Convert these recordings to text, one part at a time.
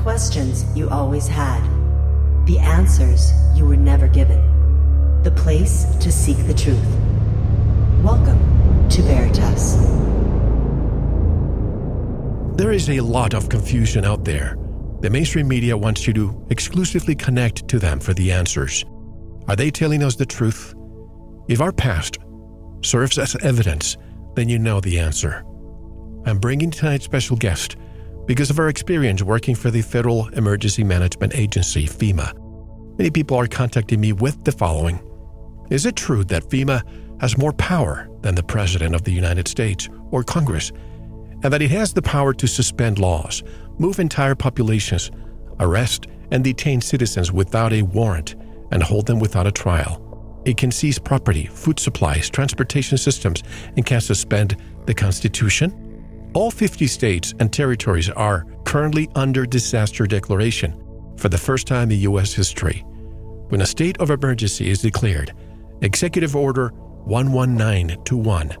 questions you always had, the answers you were never given, the place to seek the truth. Welcome to Veritas. There is a lot of confusion out there. The mainstream media wants you to exclusively connect to them for the answers. Are they telling us the truth? If our past serves as evidence, then you know the answer. I'm bringing tonight's special guest because of her experience working for the Federal Emergency Management Agency, FEMA. Many people are contacting me with the following. Is it true that FEMA has more power than the President of the United States or Congress, and that it has the power to suspend laws, move entire populations, arrest and detain citizens without a warrant, and hold them without a trial? It can seize property, food supplies, transportation systems, and can suspend the Constitution? All 50 states and territories are currently under disaster declaration for the first time in U.S. history. When a state of emergency is declared, Executive Order 11921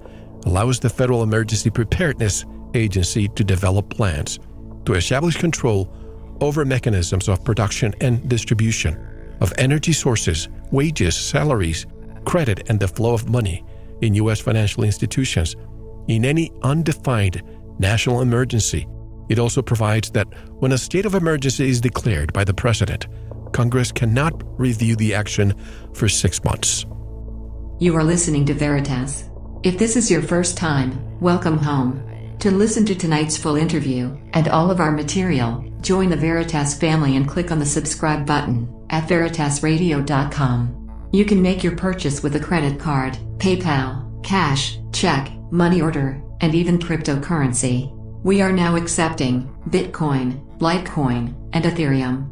allows the Federal Emergency Preparedness Agency to develop plans to establish control over mechanisms of production and distribution of energy sources, wages, salaries, credit, and the flow of money in U.S. financial institutions in any undefined national emergency. It also provides that when a state of emergency is declared by the President, Congress cannot review the action for 6 months. You are listening to Veritas. If this is your first time, welcome home. To listen to tonight's full interview and all of our material, join the Veritas family and click on the subscribe button at VeritasRadio.com. You can make your purchase with a credit card, PayPal, cash, check, money order, and even cryptocurrency. We are now accepting Bitcoin, Litecoin, and Ethereum.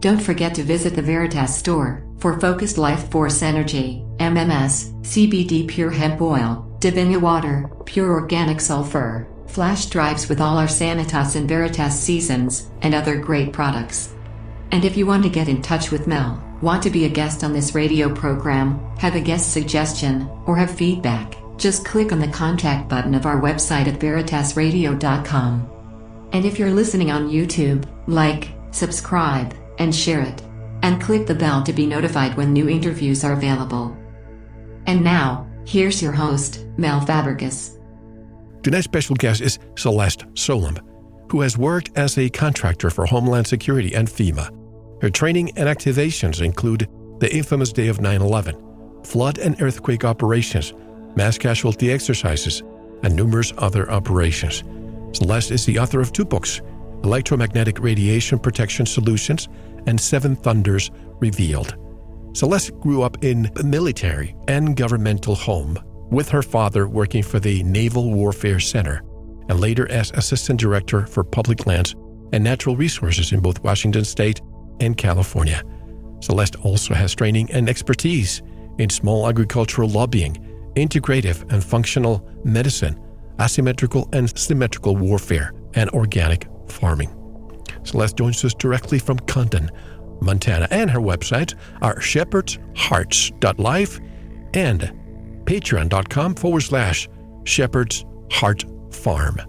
Don't forget to visit the Veritas store for Focused Life Force Energy, MMS, CBD Pure Hemp Oil, Divinia Water, Pure Organic Sulfur, flash drives with all our Sanitas and Veritas seasons, and other great products. And if you want to get in touch with Mel, want to be a guest on this radio program, have a guest suggestion, or have feedback, just click on the contact button of our website at VeritasRadio.com. And if you're listening on YouTube, like, subscribe, and share it. And click the bell to be notified when new interviews are available. And now, here's your host, Mel Fabregas. Tonight's special guest is Celeste Solum, who has worked as a contractor for Homeland Security and FEMA. Her training and activations include the infamous day of 9/11, flood and earthquake operations, mass casualty exercises, and numerous other operations. Celeste is the author of 2 books, Electromagnetic Radiation Protection Solutions and Seven Thunders Revealed. Celeste grew up in a military and governmental home, with her father working for the Naval Warfare Center and later as Assistant Director for Public Lands and Natural Resources in both Washington State and California. Celeste also has training and expertise in small agricultural lobbying, integrative and functional medicine, asymmetrical and symmetrical warfare, and organic farming. Celeste joins us directly from Condon, Montana, and her websites are shepherdshearts.life and patreon.com/shepherdsheartfarm.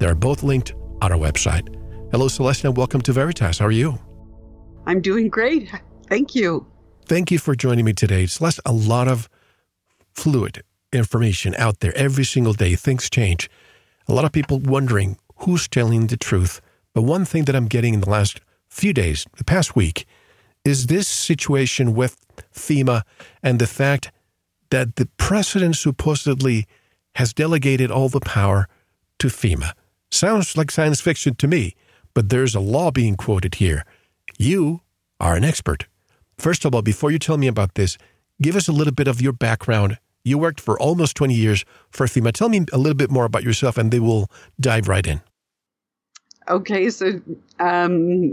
They're both linked on our website. Hello, Celeste, and welcome to Veritas. How are you? I'm doing great. Thank you. Thank you for joining me today. Celeste, a lot of fluid information out there every single day. Things change. A lot of people wondering who's telling the truth. But one thing that I'm getting in the last few days, the past week, is this situation with FEMA and the fact that the president supposedly has delegated all the power to FEMA. Sounds like science fiction to me, but there's a law being quoted here. You are an expert. First of all, before you tell me about this, give us a little bit of your background. You worked for almost 20 years for FEMA. Tell me a little bit more about yourself, and they will dive right in. Okay, so do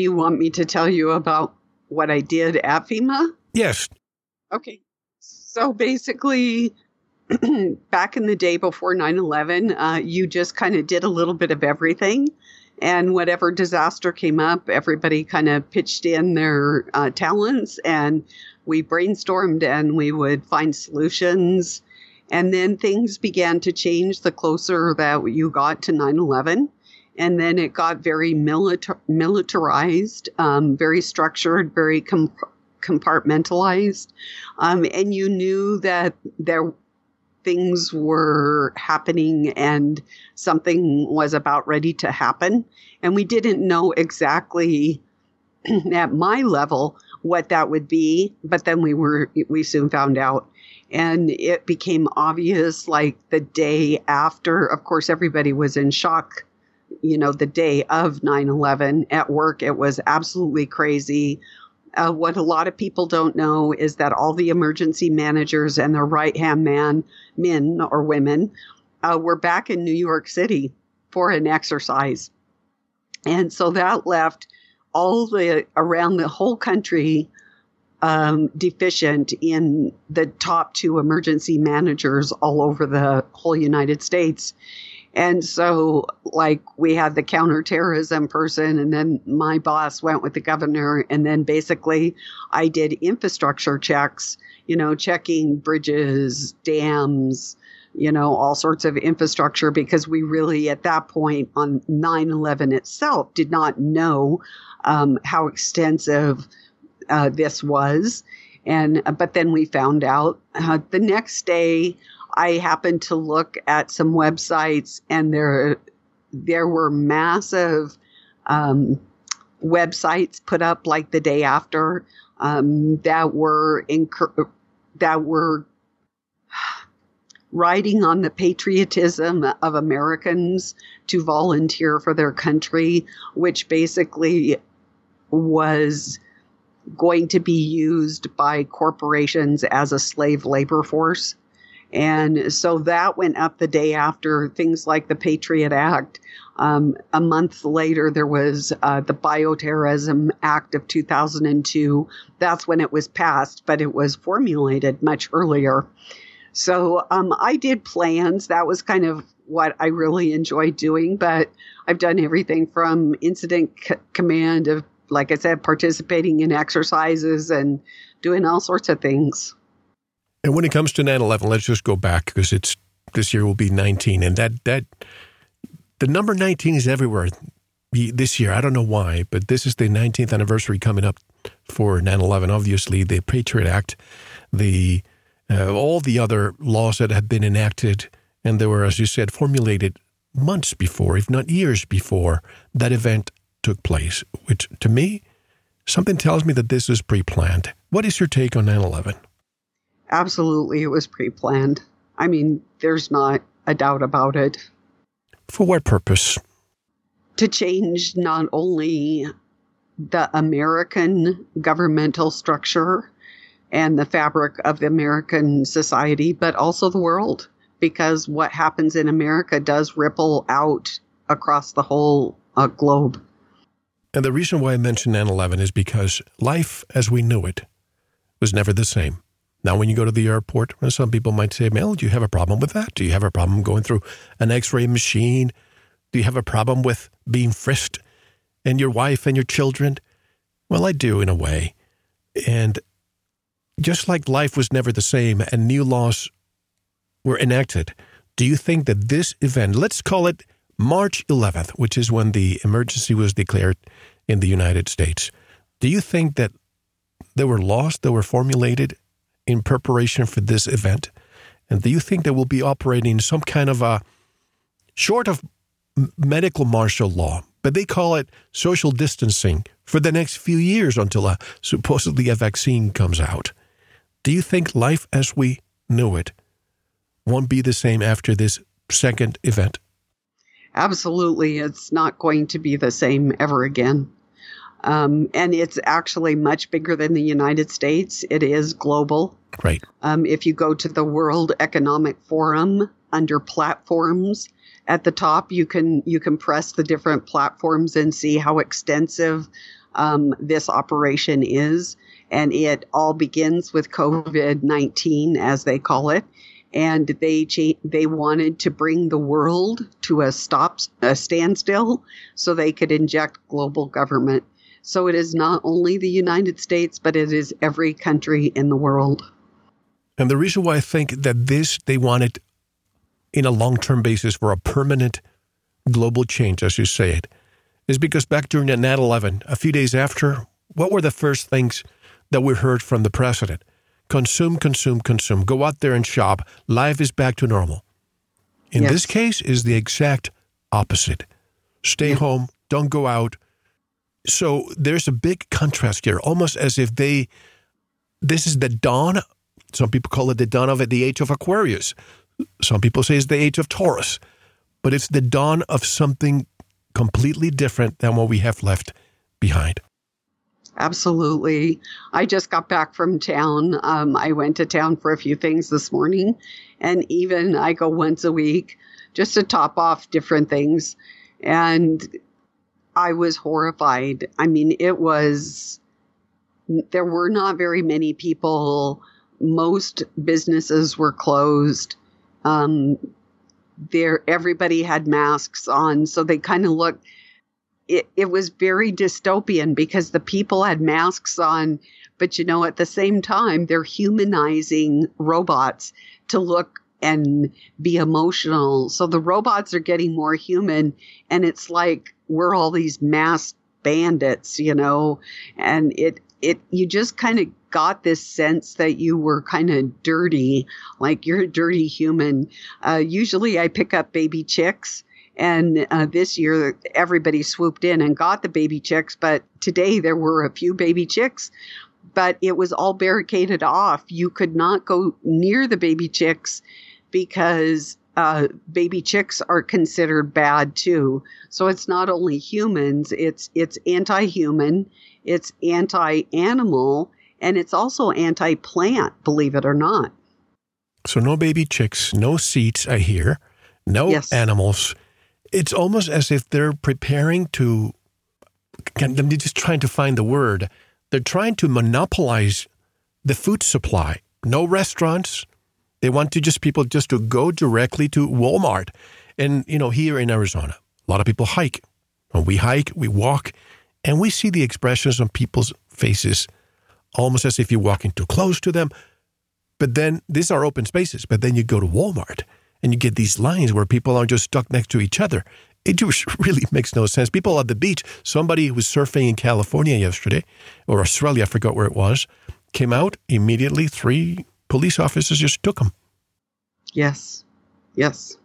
you want me to tell you about what I did at FEMA? Yes. Okay, so basically, back in the day before 9/11, you just kind of did a little bit of everything. And whatever disaster came up, everybody kind of pitched in their talents, and we brainstormed and we would find solutions. And then things began to change the closer that you got to 9/11. And then it got very militarized, very structured, very compartmentalized. And you knew that there things were happening and something was about ready to happen. And we didn't know exactly at my level what that would be. But then we soon found out. And it became obvious, like the day after. Of course, everybody was in shock. You know, the day of 9/11 at work, it was absolutely crazy. What a lot of people don't know is that all the emergency managers and their right-hand men or women, were back in New York City for an exercise. And so that left around the whole country deficient in the top two emergency managers all over the whole United States. And so, like, we had the counterterrorism person, and then my boss went with the governor, and then basically I did infrastructure checks, you know, checking bridges, dams, you know, all sorts of infrastructure, because we really at that point on 9/11 itself did not know how extensive this was. But then we found out the next day. I happened to look at some websites, and there were massive websites put up like the day after that were riding on the patriotism of Americans to volunteer for their country, which basically was going to be used by corporations as a slave labor force. And so that went up the day after, things like the Patriot Act. A month later, there was the Bioterrorism Act of 2002. That's when it was passed, but it was formulated much earlier. So I did plans. That was kind of what I really enjoyed doing. But I've done everything from incident command of, like I said, participating in exercises and doing all sorts of things. And when it comes to 9/11, let's just go back, because it's this year will be 19, and that the number 19 is everywhere this year. I don't know why, but this is the 19th anniversary coming up for 9/11. Obviously, the Patriot Act, the all the other laws that have been enacted, and they were, as you said, formulated months before, if not years before, that event took place. Which to me, something tells me that this is pre-planned. What is your take on 9/11? Absolutely, it was pre-planned. I mean, there's not a doubt about it. For what purpose? To change not only the American governmental structure and the fabric of the American society, but also the world. Because what happens in America does ripple out across the whole globe. And the reason why I mentioned 9/11 is because life as we knew it was never the same. Now, when you go to the airport, some people might say, Mel, do you have a problem with that? Do you have a problem going through an x-ray machine? Do you have a problem with being frisked and your wife and your children? Well, I do in a way. And just like life was never the same and new laws were enacted, do you think that this event, let's call it March 11th, which is when the emergency was declared in the United States, do you think that there were laws that were formulated in preparation for this event? And do you think that we'll be operating some kind of a, short of medical martial law, but they call it social distancing for the next few years until supposedly a vaccine comes out? Do you think life as we knew it won't be the same after this second event? Absolutely. It's not going to be the same ever again. And it's actually much bigger than the United States. It is global. Right. If you go to the World Economic Forum under platforms at the top, you can press the different platforms and see how extensive this operation is. And it all begins with COVID-19, as they call it. And they wanted to bring the world to a standstill so they could inject global government. So it is not only the United States, but it is every country in the world. And the reason why I think that they want it in a long-term basis for a permanent global change, as you say it, is because back during the 9/11, a few days after, what were the first things that we heard from the president? Consume, consume, consume. Go out there and shop. Life is back to normal. In yes. this case, is the exact opposite. Stay yeah. home. Don't go out. So there's a big contrast here, almost as if this is the dawn. Some people call it the dawn of the age of Aquarius. Some people say it's the age of Taurus. But it's the dawn of something completely different than what we have left behind. Absolutely. I just got back from town. I went to town for a few things this morning. And even I go once a week just to top off different things. And I was horrified. I mean, there were not very many people. Most businesses were closed. Everybody had masks on. So they kind of looked. It was very dystopian because the people had masks on, but at the same time, they're humanizing robots to look and be emotional. So the robots are getting more human, and it's like we're all these masked bandits, and you just kind of got this sense that you were kind of dirty, like you're a dirty human. Usually I pick up baby chicks. And this year, everybody swooped in and got the baby chicks. But today, there were a few baby chicks, but it was all barricaded off. You could not go near the baby chicks because baby chicks are considered bad, too. So it's not only humans, it's anti-human, it's anti-animal, and it's also anti-plant, believe it or not. So no baby chicks, no seeds, I hear, no yes. animals. It's almost as if they're preparing to, I'm just trying to find the word, they're trying to monopolize the food supply. No restaurants. They want to people to go directly to Walmart. And, here in Arizona, a lot of people hike. When we hike, we walk, and we see the expressions on people's faces, almost as if you're walking too close to them. But then, these are open spaces, but then you go to Walmart. And you get these lines where people are just stuck next to each other. It just really makes no sense. People at the beach, somebody who was surfing in California yesterday, or Australia, I forgot where it was, came out immediately. 3 police officers just took him. Yes. Yes.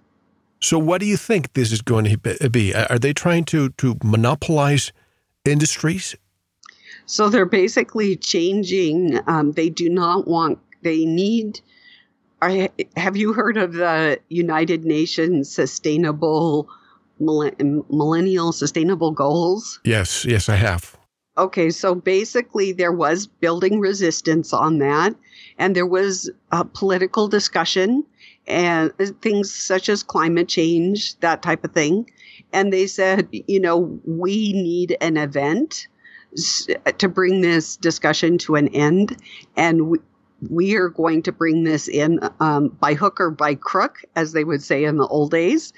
So what do you think this is going to be? Are they trying to monopolize industries? So they're basically changing. Have you heard of the United Nations Millennial Sustainable Goals? Yes, I have. Okay, so basically there was building resistance on that, and there was a political discussion and things such as climate change, that type of thing. And they said, we need an event to bring this discussion to an end, and we are going to bring this in by hook or by crook, as they would say in the old days.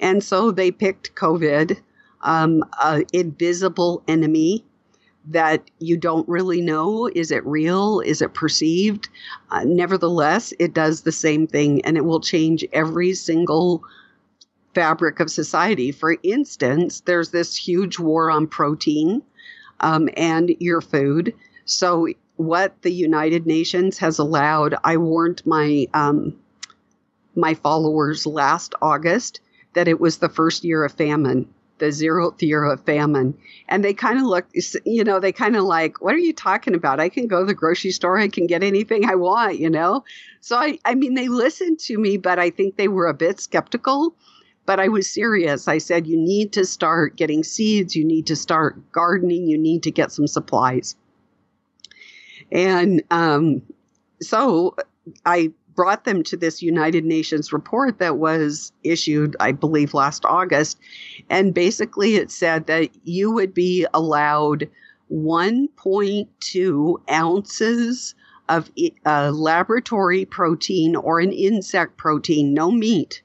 And so they picked COVID, an invisible enemy that you don't really know. Is it real? Is it perceived? Nevertheless, it does the same thing, and it will change every single fabric of society. For instance, there's this huge war on protein and your food. So what the United Nations has allowed, I warned my followers last August that it was the first year of famine, the 0th year of famine. And they kind of looked, they kind of like, what are you talking about? I can go to the grocery store. I can get anything I want, So, I mean, they listened to me, but I think they were a bit skeptical. But I was serious. I said, you need to start getting seeds. You need to start gardening. You need to get some supplies. And so I brought them to this United Nations report that was issued, I believe, last August. And basically it said that you would be allowed 1.2 ounces of laboratory protein or an insect protein, no meat,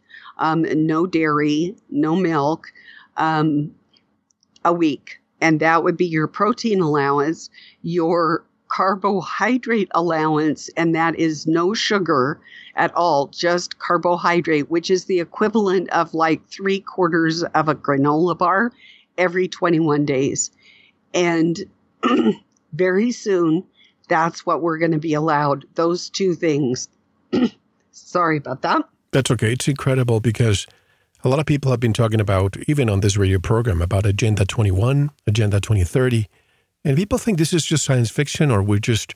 no dairy, no milk, a week. And that would be your protein allowance, your carbohydrate allowance, and that is no sugar at all, just carbohydrate, which is the equivalent of like 3/4 of a granola bar every 21 days. And very soon, that's what we're going to be allowed, those two things. Sorry about that. That's okay. It's incredible because a lot of people have been talking about, even on this radio program, about Agenda 21, Agenda 2030. And people think this is just science fiction, or we just,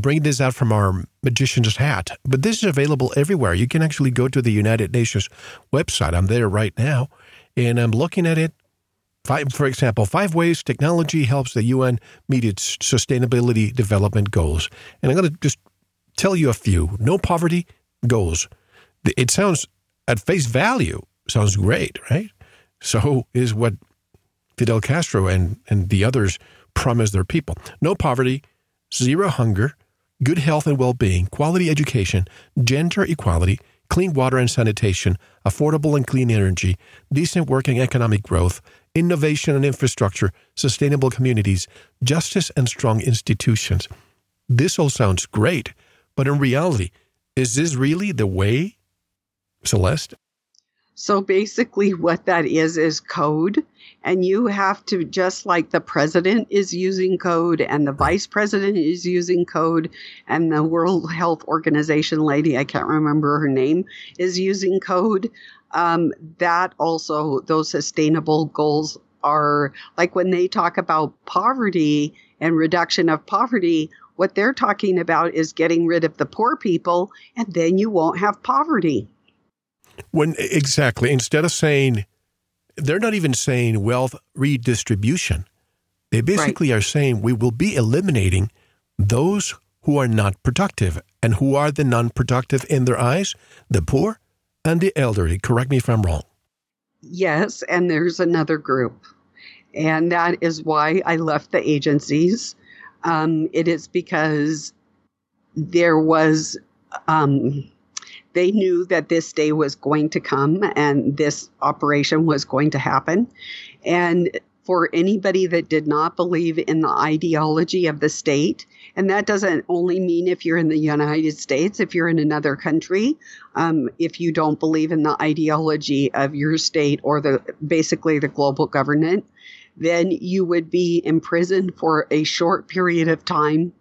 bring this out from our magician's hat. But this is available everywhere. You can actually go to the United Nations website. I'm there right now, and I'm looking at it. For example, 5 ways technology helps the UN meet its sustainability development goals. And I'm going to just tell you a few. No poverty goals. It sounds, at face value, sounds great, right? So is what Fidel Castro and the others promised their people. No poverty, zero hunger, good health and well-being, quality education, gender equality, clean water and sanitation, affordable and clean energy, decent working economic growth, innovation and infrastructure, sustainable communities, justice and strong institutions. This all sounds great, but in reality, is this really the way, Celeste? So basically what that is code. And you have to, just like the president is using code and the vice president is using code and the World Health Organization lady, I can't remember her name, is using code. That also, those sustainable goals are, like when they talk about poverty and reduction of poverty, what they're talking about is getting rid of the poor people, and then you won't have poverty. Exactly. Instead of saying, they're not even saying wealth redistribution. They basically are saying we will be eliminating those who are not productive. And who are the non-productive in their eyes? The poor and the elderly. Correct me if I'm wrong. Yes, and there's another group. And that is why I left the agencies. It is because there was... They knew that this day was going to come and this operation was going to happen. And for anybody that did not believe in the ideology of the state, and that doesn't only mean if you're in the United States, if you're in another country, if you don't believe in the ideology of your state or basically the global government, then you would be imprisoned for a short period of time.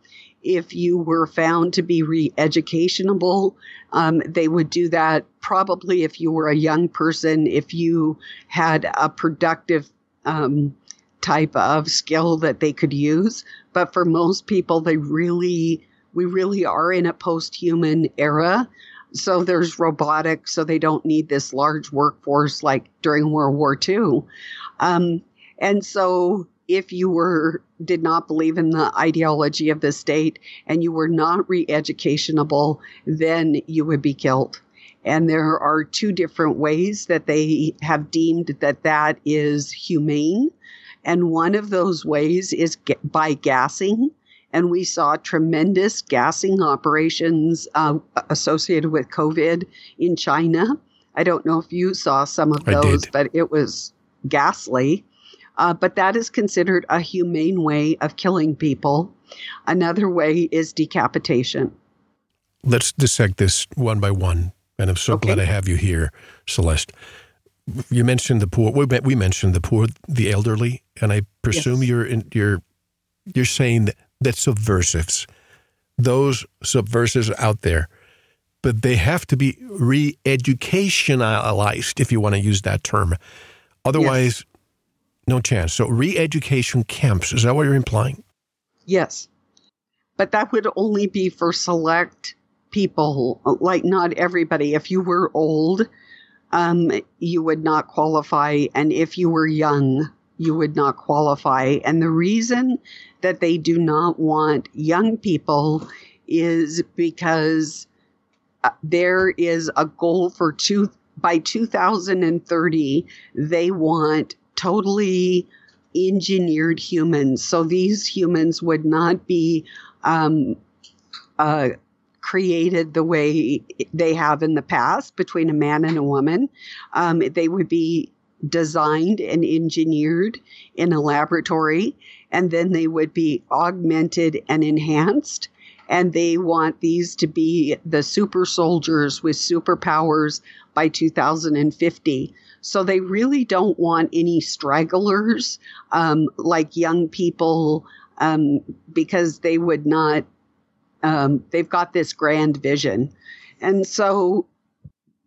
If you were found to be re-educationable, they would do that probably if you were a young person, if you had a productive type of skill that they could use. But for most people, we really are in a post-human era. So there's robotics, so they don't need this large workforce like during World War II. And so... if you did not believe in the ideology of the state and you were not re-educationable, then you would be killed. And there are 2 different ways that they have deemed that is humane. And one of those ways is by gassing. And we saw tremendous gassing operations associated with COVID in China. I don't know if you saw some of those, but it was ghastly. But that is considered a humane way of killing people. Another way is decapitation. Let's dissect this one by one. And I'm so glad I have you here, Celeste. You mentioned the poor. We mentioned the poor, the elderly, and I presume you're saying that subversives, those subversives out there, but they have to be re-educationalized, if you want to use that term. Otherwise... yes. No chance. So re-education camps, is that what you're implying? Yes. But that would only be for select people, like not everybody. If you were old, you would not qualify. And if you were young, you would not qualify. And the reason that they do not want young people is because there is a goal for by 2030, they want totally engineered humans. So these humans would not be created the way they have in the past between a man and a woman. They would be designed and engineered in a laboratory. and then they would be augmented and enhanced. And they want these to be the super soldiers with superpowers by 2050. So they really don't want any stragglers, like young people, because they would not, they've got this grand vision. And so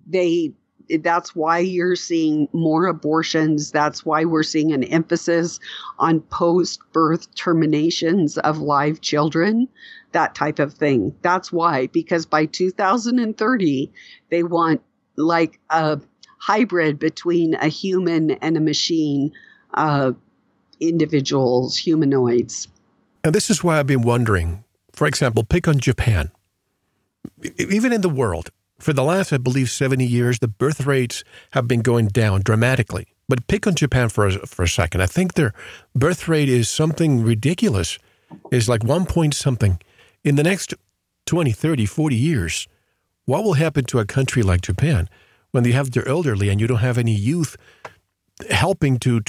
that's why you're seeing more abortions. That's why we're seeing an emphasis on post-birth terminations of live children, that type of thing. That's why, because by 2030, they want like a hybrid between a human and a machine, individuals, humanoids. And this is why I've been wondering, for example, pick on Japan, even in the world. For the last, I believe, 70 years, the birth rates have been going down dramatically. But pick on Japan for a second. I think their birth rate is something ridiculous. It's like 1 point something. In the next 20, 30, 40 years, what will happen to a country like Japan when they have their elderly and you don't have any youth helping to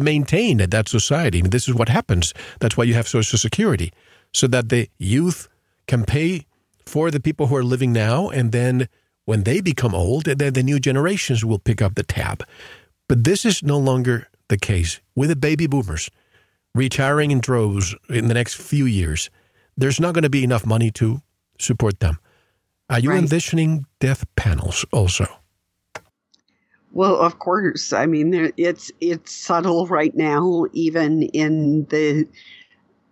maintain that society? And this is what happens. That's why you have Social Security, so that the youth can pay for the people who are living now, and then when they become old, then the new generations will pick up the tab. But this is no longer the case with the baby boomers retiring in droves in the next few years. There's not going to be enough money to support them. Are you envisioning death panels also? Well, of course. I mean, it's subtle right now. Even in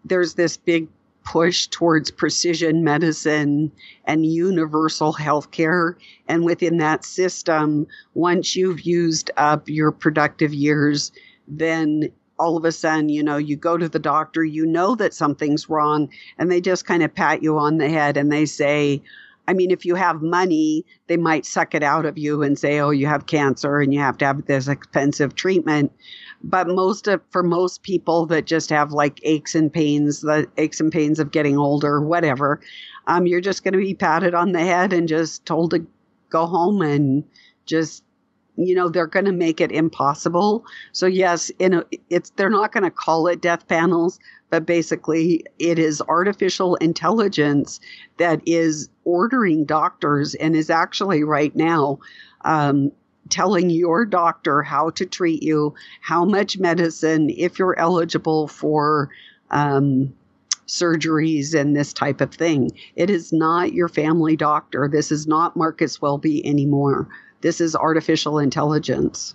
there's this big push towards precision medicine and universal healthcare. And within that system, once you've used up your productive years, then all of a sudden, you go to the doctor, that something's wrong, and they just kind of pat you on the head and they say, if you have money, they might suck it out of you and say, oh, you have cancer and you have to have this expensive treatment. But for most people that just have like aches and pains, the aches and pains of getting older, whatever, you're just going to be patted on the head and just told to go home and just, they're going to make it impossible. So yes, they're not going to call it death panels, but basically it is artificial intelligence that is ordering doctors and is actually right now, telling your doctor how to treat you, how much medicine, if you're eligible for surgeries and this type of thing. It is not your family doctor. This is not Marcus Welby anymore. This is artificial intelligence.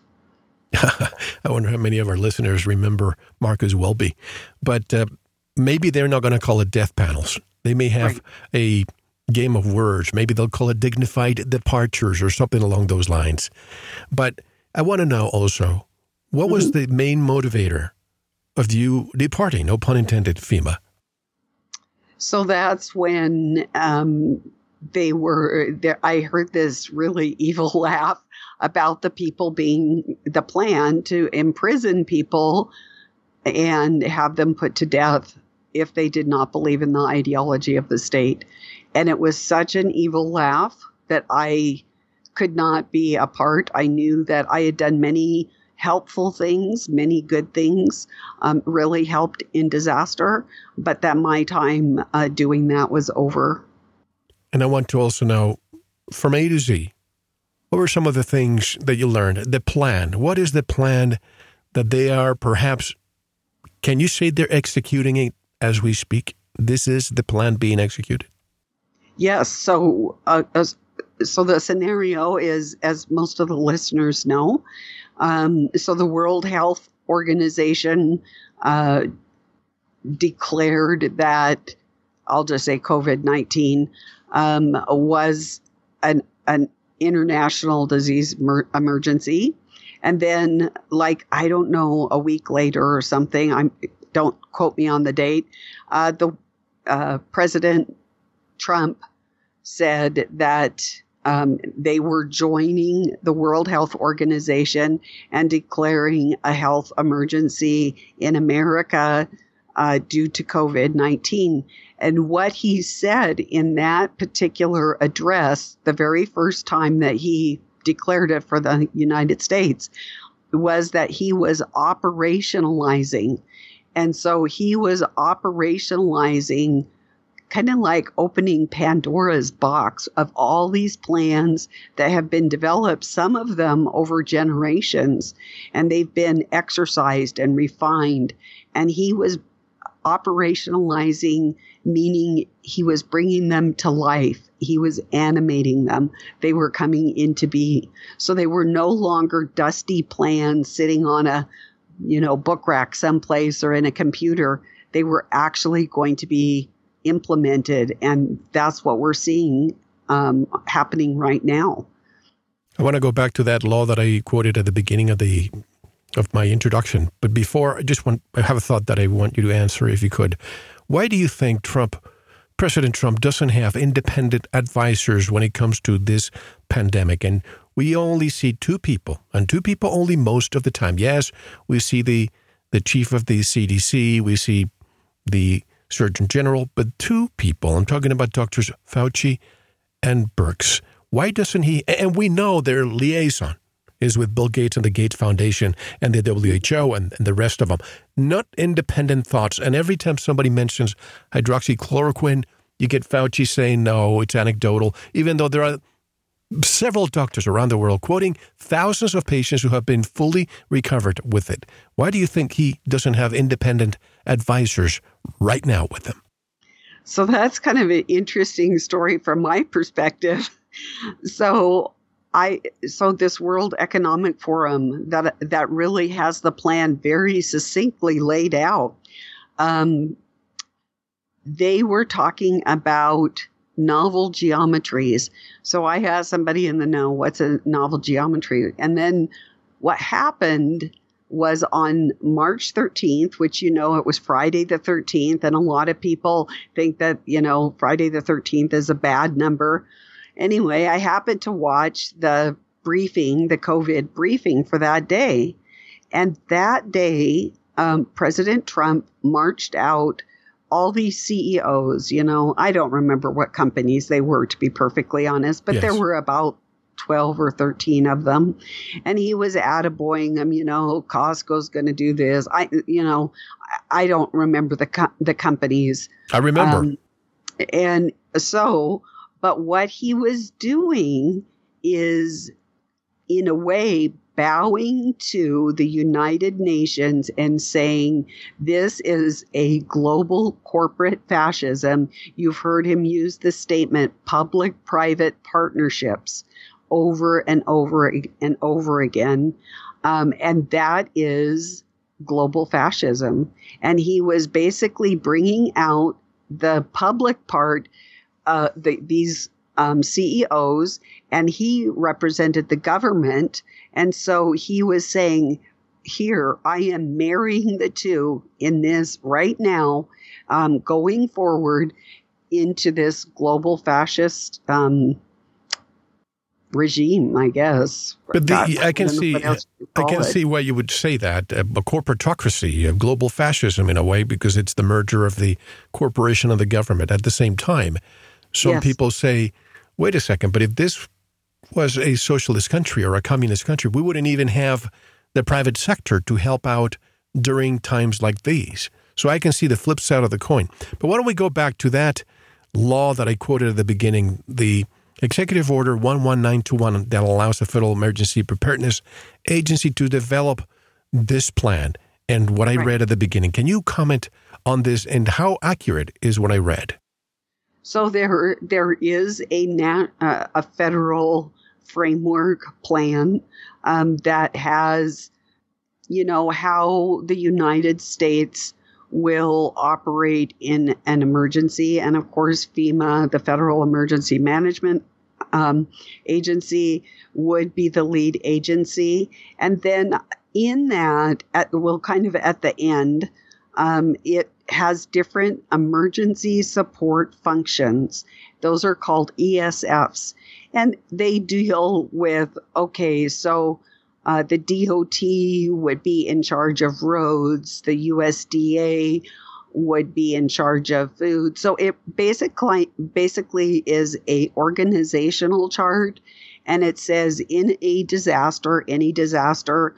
I wonder how many of our listeners remember Marcus Welby, but maybe they're not going to call it death panels. They may have a game of words. Maybe they'll call it dignified departures or something along those lines. But I want to know also, what was the main motivator of you departing, no pun intended, FEMA? So that's when they were there. I heard this really evil laugh about the people being the plan to imprison people and have them put to death if they did not believe in the ideology of the state. And it was such an evil laugh that I could not be a part. I knew that I had done many helpful things, many good things, really helped in disaster, but that my time doing that was over. And I want to also know, from A to Z, what were some of the things that you learned? The plan. What is the plan that they are perhaps, can you say they're executing it as we speak? This is the plan being executed. Yes. So so the scenario is, as most of the listeners know, so the World Health Organization declared that, I'll just say COVID-19, was an international disease emergency. And then, a week later or something, don't quote me on the date, the President Trump said that they were joining the World Health Organization and declaring a health emergency in America due to COVID-19. And what he said in that particular address, the very first time that he declared it for the United States, was that he was operationalizing. And so he was operationalizing, kind of like opening Pandora's box of all these plans that have been developed, some of them over generations, and they've been exercised and refined. And he was operationalizing, meaning he was bringing them to life. He was animating them. They were coming into being. So they were no longer dusty plans sitting on a, book rack someplace or in a computer. They were actually going to be implemented, and that's what we're seeing happening right now. I want to go back to that law that I quoted at the beginning of my introduction, but before, I have a thought that I want you to answer, if you could. Why do you think President Trump doesn't have independent advisors when it comes to this pandemic? And we only see two people, and two people only most of the time. Yes, we see the chief of the CDC, we see the Surgeon General, but two people. I'm talking about Drs. Fauci and Birx. Why doesn't he? And we know their liaison is with Bill Gates and the Gates Foundation and the WHO and the rest of them. Not independent thoughts. And every time somebody mentions hydroxychloroquine, you get Fauci saying, no, it's anecdotal, even though there are several doctors around the world quoting thousands of patients who have been fully recovered with it. Why do you think he doesn't have independent advisors right now with him? So that's kind of an interesting story from my perspective. So this World Economic Forum that really has the plan very succinctly laid out. They were talking about novel geometries. So I asked somebody in the know, what's a novel geometry? And then what happened was on March 13th, which, it was Friday the 13th. And a lot of people think that, Friday the 13th is a bad number. Anyway, I happened to watch the COVID briefing for that day. And that day, President Trump marched out all these CEOs, I don't remember what companies they were, to be perfectly honest, but yes, there were about 12 or 13 of them. And he was attaboying them, Costco's going to do this. I don't remember the companies. I remember. But what he was doing is, in a way, bowing to the United Nations and saying, this is a global corporate fascism. You've heard him use the statement public-private partnerships over and over and over again. And that is global fascism. And he was basically bringing out the public part, these CEOs, and he represented the government. And so he was saying, here, I am marrying the two in this right now, going forward into this global fascist regime, I guess. But I can see why you would say that, a corporatocracy, a global fascism in a way, because it's the merger of the corporation and the government at the same time. Some yes. people say, wait a second, but if this was a socialist country or a communist country, we wouldn't even have the private sector to help out during times like these. So I can see the flip side of the coin. But why don't we go back to that law that I quoted at the beginning, the Executive Order 11921, that allows the Federal Emergency Preparedness Agency to develop this plan. And what I read at the beginning, can you comment on this and how accurate is what I read? So there is a federal framework plan that has, how the United States will operate in an emergency. And of course, FEMA, the Federal Emergency Management Agency, would be the lead agency. And then in that, at the end, it has different emergency support functions. Those are called ESFs. And they deal with, the DOT would be in charge of roads. The USDA would be in charge of food. So it basically is a organizational chart. And it says, in a disaster, any disaster,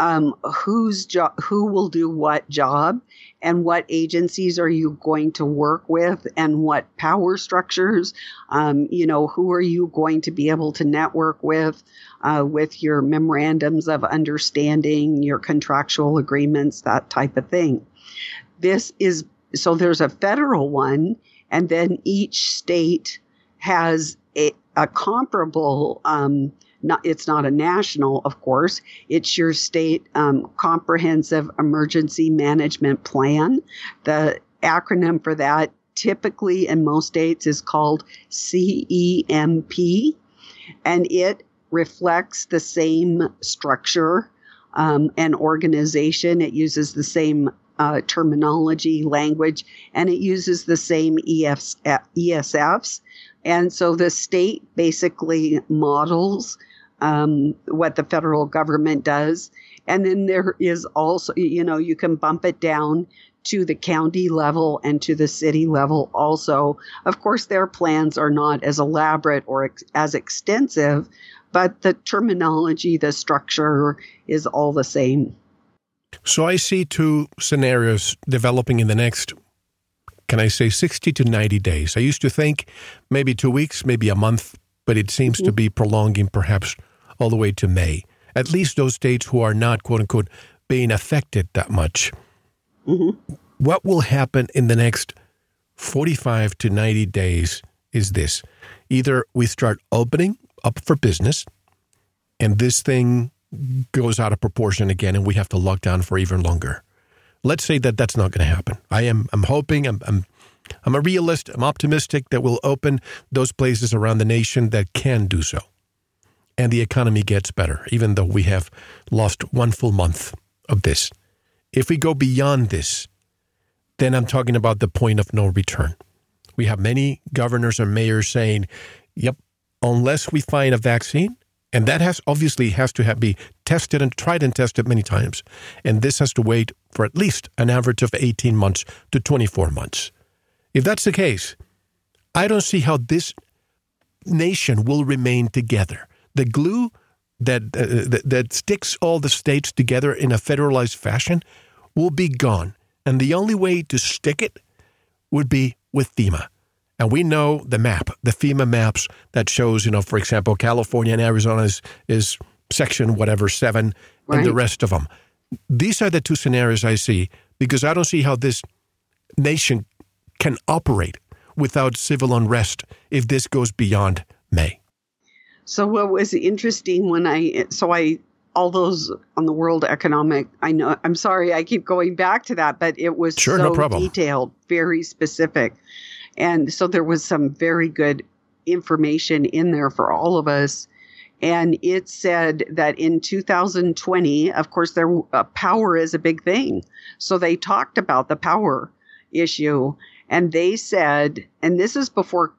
who will do what job, and what agencies are you going to work with, and what power structures, who are you going to be able to network with your memorandums of understanding, your contractual agreements, that type of thing. So there's a federal one, and then each state has a comparable, it's not a national, of course. It's your state comprehensive emergency management plan. The acronym for that typically in most states is called CEMP, and it reflects the same structure and organization. It uses the same terminology, language, and it uses the same ESFs. And so the state basically models what the federal government does. And then there is also, you can bump it down to the county level and to the city level also. Of course, their plans are not as elaborate or as extensive, but the terminology, the structure is all the same. So I see two scenarios developing in the next, 60 to 90 days. I used to think maybe 2 weeks, maybe a month, but it seems to be prolonging perhaps all the way to May. At least those states who are not, quote unquote, being affected that much. Mm-hmm. What will happen in the next 45 to 90 days is this. Either we start opening up for business and this thing goes out of proportion again and we have to lock down for even longer. Let's say that that's not going to happen. I'm hoping, I'm a realist, I'm optimistic that we'll open those places around the nation that can do so. And the economy gets better, even though we have lost one full month of this. If we go beyond this, then I'm talking about the point of no return. We have many governors and mayors saying, yep, unless we find a vaccine, and that has to be tested and tried and tested many times. And this has to wait for at least an average of 18 months to 24 months. If that's the case, I don't see how this nation will remain together. The glue that sticks all the states together in a federalized fashion will be gone. And the only way to stick it would be with FEMA. And we know the map, the FEMA maps that shows, for example, California and Arizona is section whatever, 7, right, and the rest of them. These are the two scenarios I see, because I don't see how this nation can operate without civil unrest if this goes beyond May. So what was interesting all those on the World Economic, I know, I'm sorry, I keep going back to that, but it was detailed, very specific. And so there was some very good information in there for all of us. And it said that in 2020, of course, power is a big thing. So they talked about the power issue. And they said, and this is before,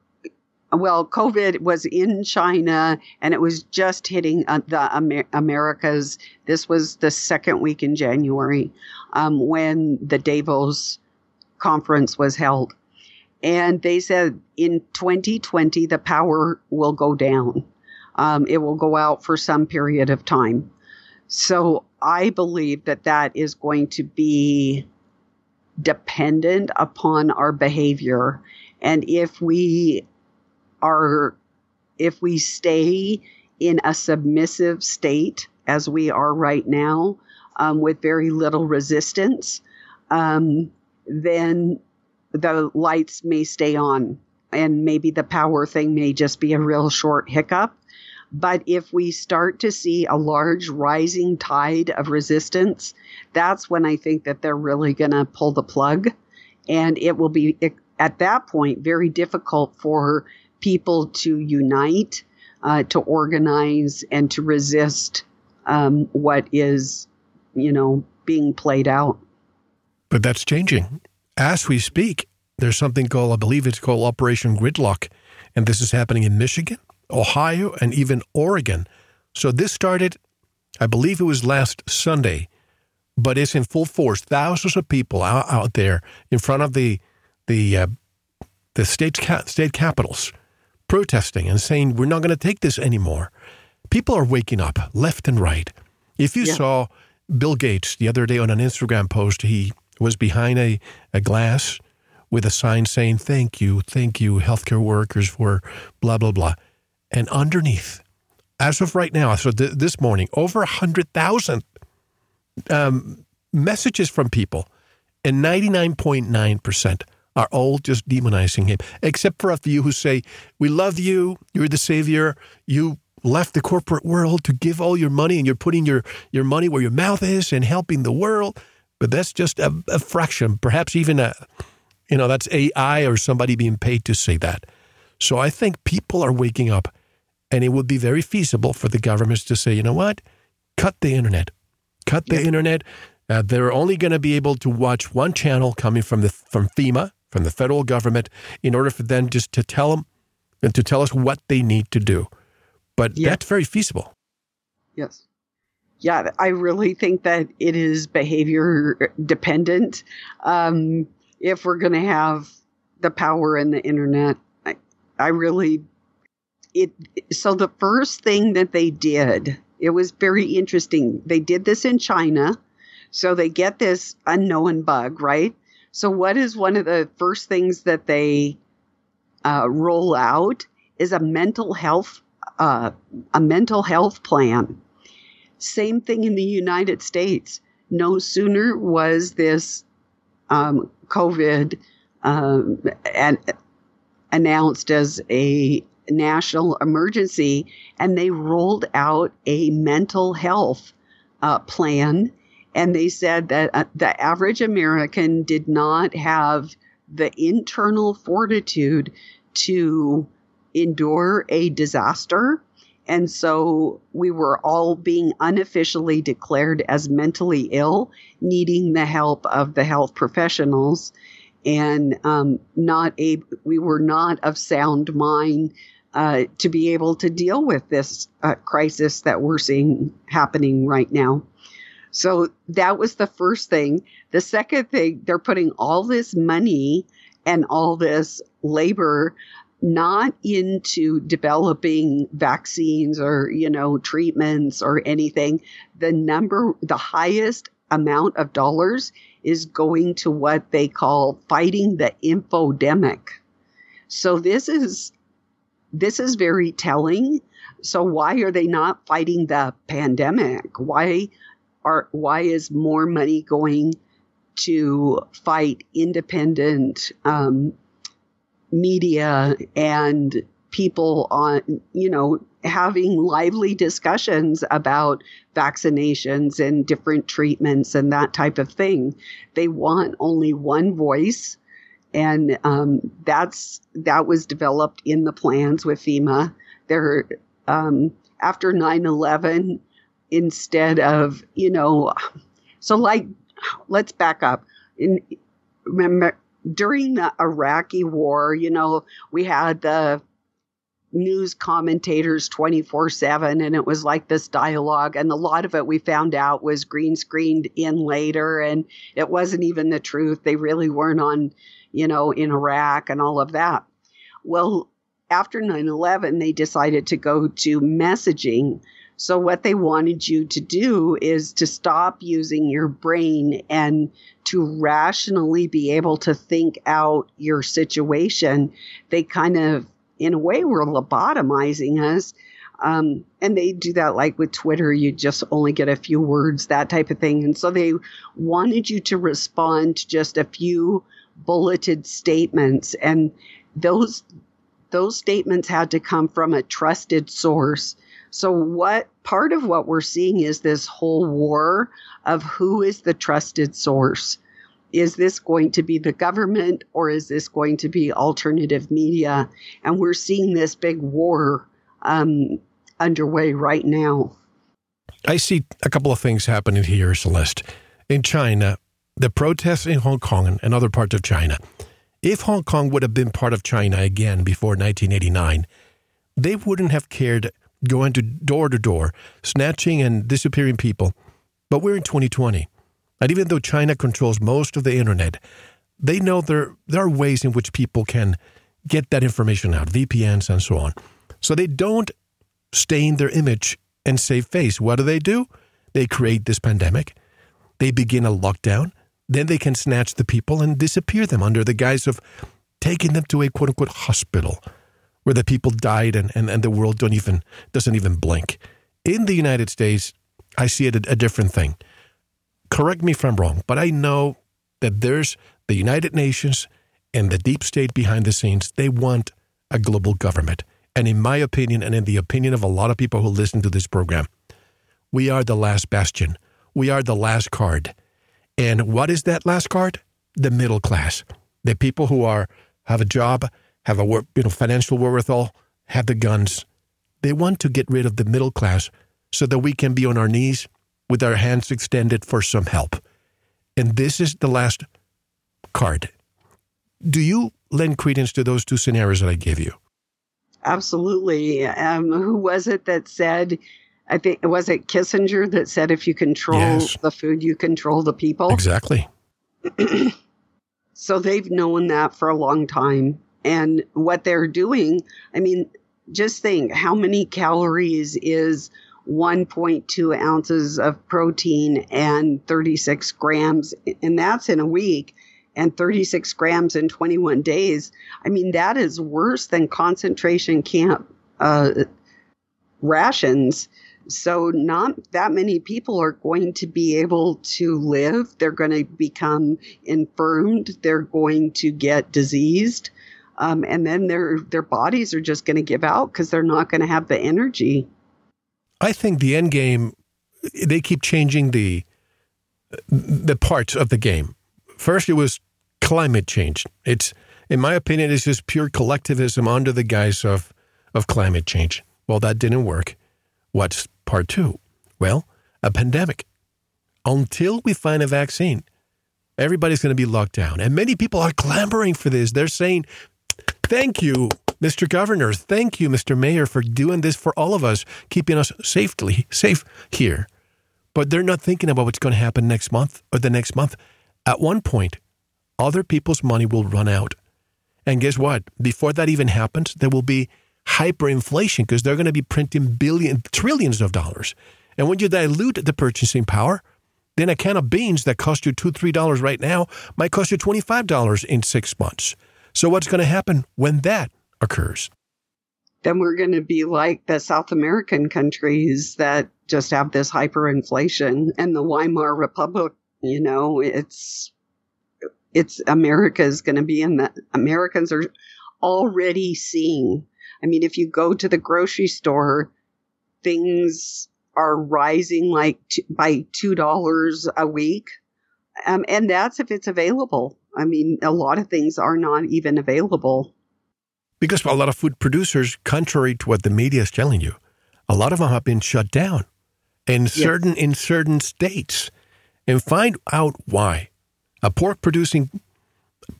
COVID was in China and it was just hitting the Americas. This was the second week in January when the Davos conference was held. And they said in 2020, the power will go down. It will go out for some period of time. So I believe that is going to be dependent upon our behavior. And if we stay in a submissive state as we are right now, with very little resistance, then the lights may stay on, and maybe the power thing may just be a real short hiccup. But if we start to see a large rising tide of resistance, that's when I think that they're really going to pull the plug. And it will be, at that point, very difficult for people to unite, to organize, and to resist what is, being played out. But that's changing. As we speak, there's something called, I believe it's called Operation Gridlock, and this is happening in Michigan, Ohio, and even Oregon. So this started, I believe it was last Sunday, but it's in full force. Thousands of people out there in front of the state capitals protesting and saying, we're not going to take this anymore. People are waking up left and right. If you saw Bill Gates, the other day on an Instagram post, he was behind a glass with a sign saying, thank you, healthcare workers for blah, blah, blah. And underneath, as of right now, so this morning, over 100,000 messages from people, and 99.9% are all just demonizing him, except for a few who say, we love you, you're the savior, you left the corporate world to give all your money, and you're putting your money where your mouth is and helping the world. But that's just a fraction, perhaps even that's AI or somebody being paid to say that. So I think people are waking up, and it would be very feasible for the governments to say, you know what, cut the internet. Cut the internet. They're only going to be able to watch one channel coming from FEMA, from the federal government, in order for them just to tell them and to tell us what they need to do. But that's very feasible. Yes. Yeah, I really think that it is behavior dependent. If we're going to have the power in the internet, so the first thing that they did, it was very interesting. They did this in China. So they get this unknown bug, right? So what is one of the first things that they roll out is a mental health plan. Same thing in the United States. No sooner was this COVID announced as a national emergency, and they rolled out a mental health plan. And they said that the average American did not have the internal fortitude to endure a disaster. And so we were all being unofficially declared as mentally ill, needing the help of the health professionals, and we were not of sound mind to be able to deal with this crisis that we're seeing happening right now. So that was the first thing. The second thing, they're putting all this money and all this labor not into developing vaccines or, treatments or anything. The highest amount of dollars is going to what they call fighting the infodemic. So this is very telling. So why are they not fighting the pandemic? Why is more money going to fight independent media and people on, having lively discussions about vaccinations and different treatments and that type of thing? They want only one voice. And that was developed in the plans with FEMA. They're after 9/11, instead of, let's back up. Remember, during the Iraqi war, we had the news commentators 24/7, and it was like this dialogue. And a lot of it we found out was green screened in later, and it wasn't even the truth. They really weren't on, in Iraq and all of that. Well, after 9/11, they decided to go to messaging. So what they wanted you to do is to stop using your brain and to rationally be able to think out your situation. They kind of, in a way, were lobotomizing us. And they do that like with Twitter, you just only get a few words, that type of thing. And so they wanted you to respond to just a few bulleted statements. And those statements had to come from a trusted source. So what part of what we're seeing is this whole war of who is the trusted source. Is this going to be the government, or is this going to be alternative media? And we're seeing this big war underway right now. I see a couple of things happening here, Celeste. In China, the protests in Hong Kong and other parts of China. If Hong Kong would have been part of China again before 1989, they wouldn't have cared going to door, snatching and disappearing people. But we're in 2020. And even though China controls most of the internet, they know there are ways in which people can get that information out, VPNs and so on. So they don't stain their image and save face. What do they do? They create this pandemic. they begin a lockdown, then they can snatch the people and disappear them under the guise of taking them to a quote-unquote hospital where the people died and the world doesn't even blink. In the United States, I see it a different thing. Correct me if I'm wrong, but I know that there's the United Nations and the deep state behind the scenes. They want a global government. And in my opinion, and in the opinion of a lot of people who listen to this program, we are the last bastion. We are the last card. And what is that last card? The middle class. The people who have a job, have a financial wherewithal, have the guns. They want to get rid of the middle class so that we can be on our knees with our hands extended for some help. And this is the last card. Do you lend credence to those two scenarios that I gave you? Absolutely. Who was it that said, I think, was it Kissinger that said, if you control the food, you control the people? Exactly. So they've known that for a long time. And what they're doing, I mean, just think how many calories is 1.2 ounces of protein and 36 grams, and that's in a week, and 36 grams in 21 days. I mean, that is worse than concentration camp rations. So not that many people are going to be able to live. They're going to become infirmed. They're going to get diseased. And then their bodies are just going to give out because they're not going to have the energy. I think the end game, they keep changing the parts of the game. First, it was climate change. It's, in my opinion, it's just pure collectivism under the guise of climate change. Well, that didn't work. What's part two? Well, a pandemic. Until we find a vaccine, everybody's going to be locked down. And many people are clamoring for this. They're saying, thank you, Mr. Governor. Thank you, Mr. Mayor, for doing this for all of us, keeping us safe here. But they're not thinking about what's going to happen next month or the next month. At one point, other people's money will run out. And guess what? Before that even happens, there will be hyperinflation because they're going to be printing trillions of dollars. And when you dilute the purchasing power, then a can of beans that cost you $2, $3 right now might cost you $25 in 6 months. So what's going to happen when that occurs? Then we're going to be like the South American countries that just have this hyperinflation and the Weimar Republic. You know, it's America's going to be in that. Americans are already seeing. I mean, if you go to the grocery store, things are rising by $2 a week. And that's if it's available. I mean, a lot of things are not even available. Because a lot of food producers, contrary to what the media is telling you, a lot of them have been shut down in certain states. And find out why. A pork-producing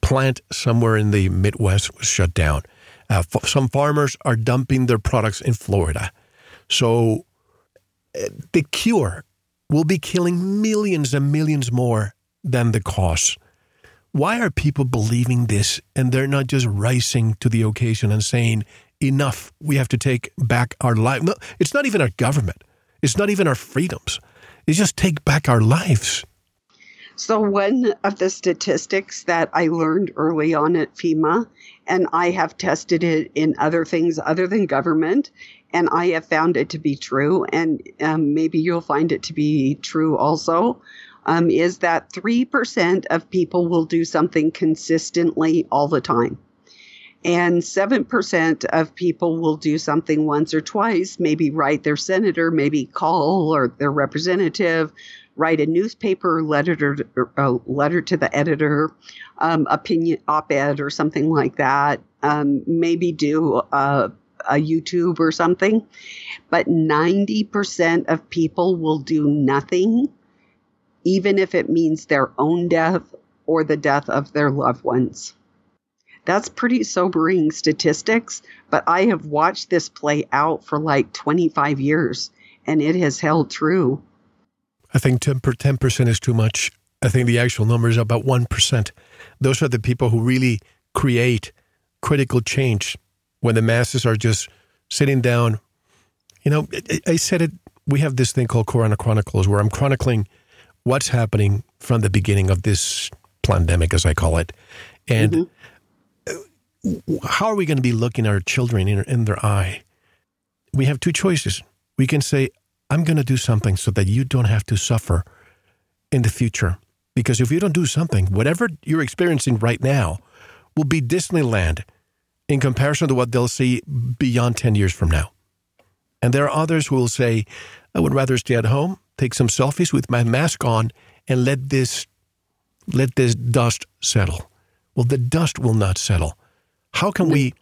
plant somewhere in the Midwest was shut down. Some farmers are dumping their products in Florida. So the cure will be killing millions and millions more than the cause. Why are people believing this and they're not just rising to the occasion and saying, enough, we have to take back our life? No, it's not even our government. It's not even our freedoms. They just take back our lives. So one of the statistics that I learned early on at FEMA, and I have tested it in other things other than government, and I have found it to be true, and maybe you'll find it to be true also, is that 3% of people will do something consistently all the time. And 7% of people will do something once or twice, maybe write their senator, maybe call or their representative, write a newspaper letter to the editor, opinion op-ed or something like that, maybe do a YouTube or something. But 90% of people will do nothing, even if it means their own death or the death of their loved ones. That's pretty sobering statistics, but I have watched this play out for like 25 years, and it has held true. I think 10% is too much. I think the actual number is about 1%. Those are the people who really create critical change when the masses are just sitting down. You know, I said it, we have this thing called Corona Chronicles, where I'm chronicling what's happening from the beginning of this pandemic, as I call it. And how are we going to be looking our children in their eye? We have two choices. We can say, I'm going to do something so that you don't have to suffer in the future. Because if you don't do something, whatever you're experiencing right now will be Disneyland in comparison to what they'll see beyond 10 years from now. And there are others who will say, I would rather stay at home, take some selfies with my mask on, and let this dust settle. Well, the dust will not settle. How can we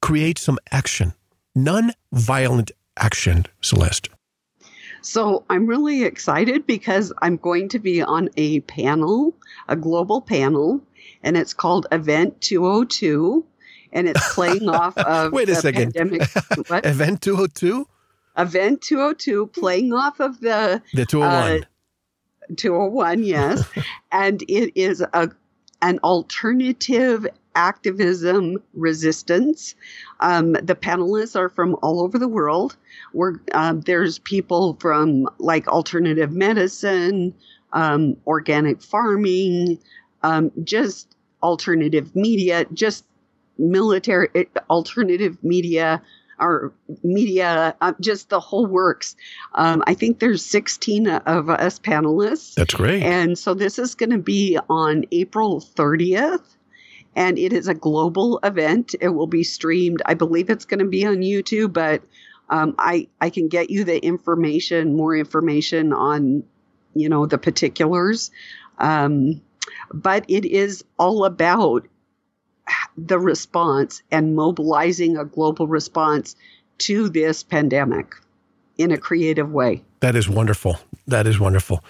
create some action, non-violent action, Celeste? So I'm really excited because I'm going to be on a panel, a global panel, and it's called Event 202, and it's playing off of Wait a second. Pandemic. What? Event 202? Event 202, playing off of the 201. 201, yes. And it is an alternative activism resistance. The panelists are from all over the world. There's people from like alternative medicine, organic farming, just alternative media, just military alternative media or media, just the whole works. I think there's 16 of us panelists. That's great. And so this is going to be on April 30th. And it is a global event. It will be streamed. I believe it's going to be on YouTube, but I can get you the information, more information on, the particulars. But it is all about the response and mobilizing a global response to this pandemic in a creative way. That is wonderful. That is wonderful.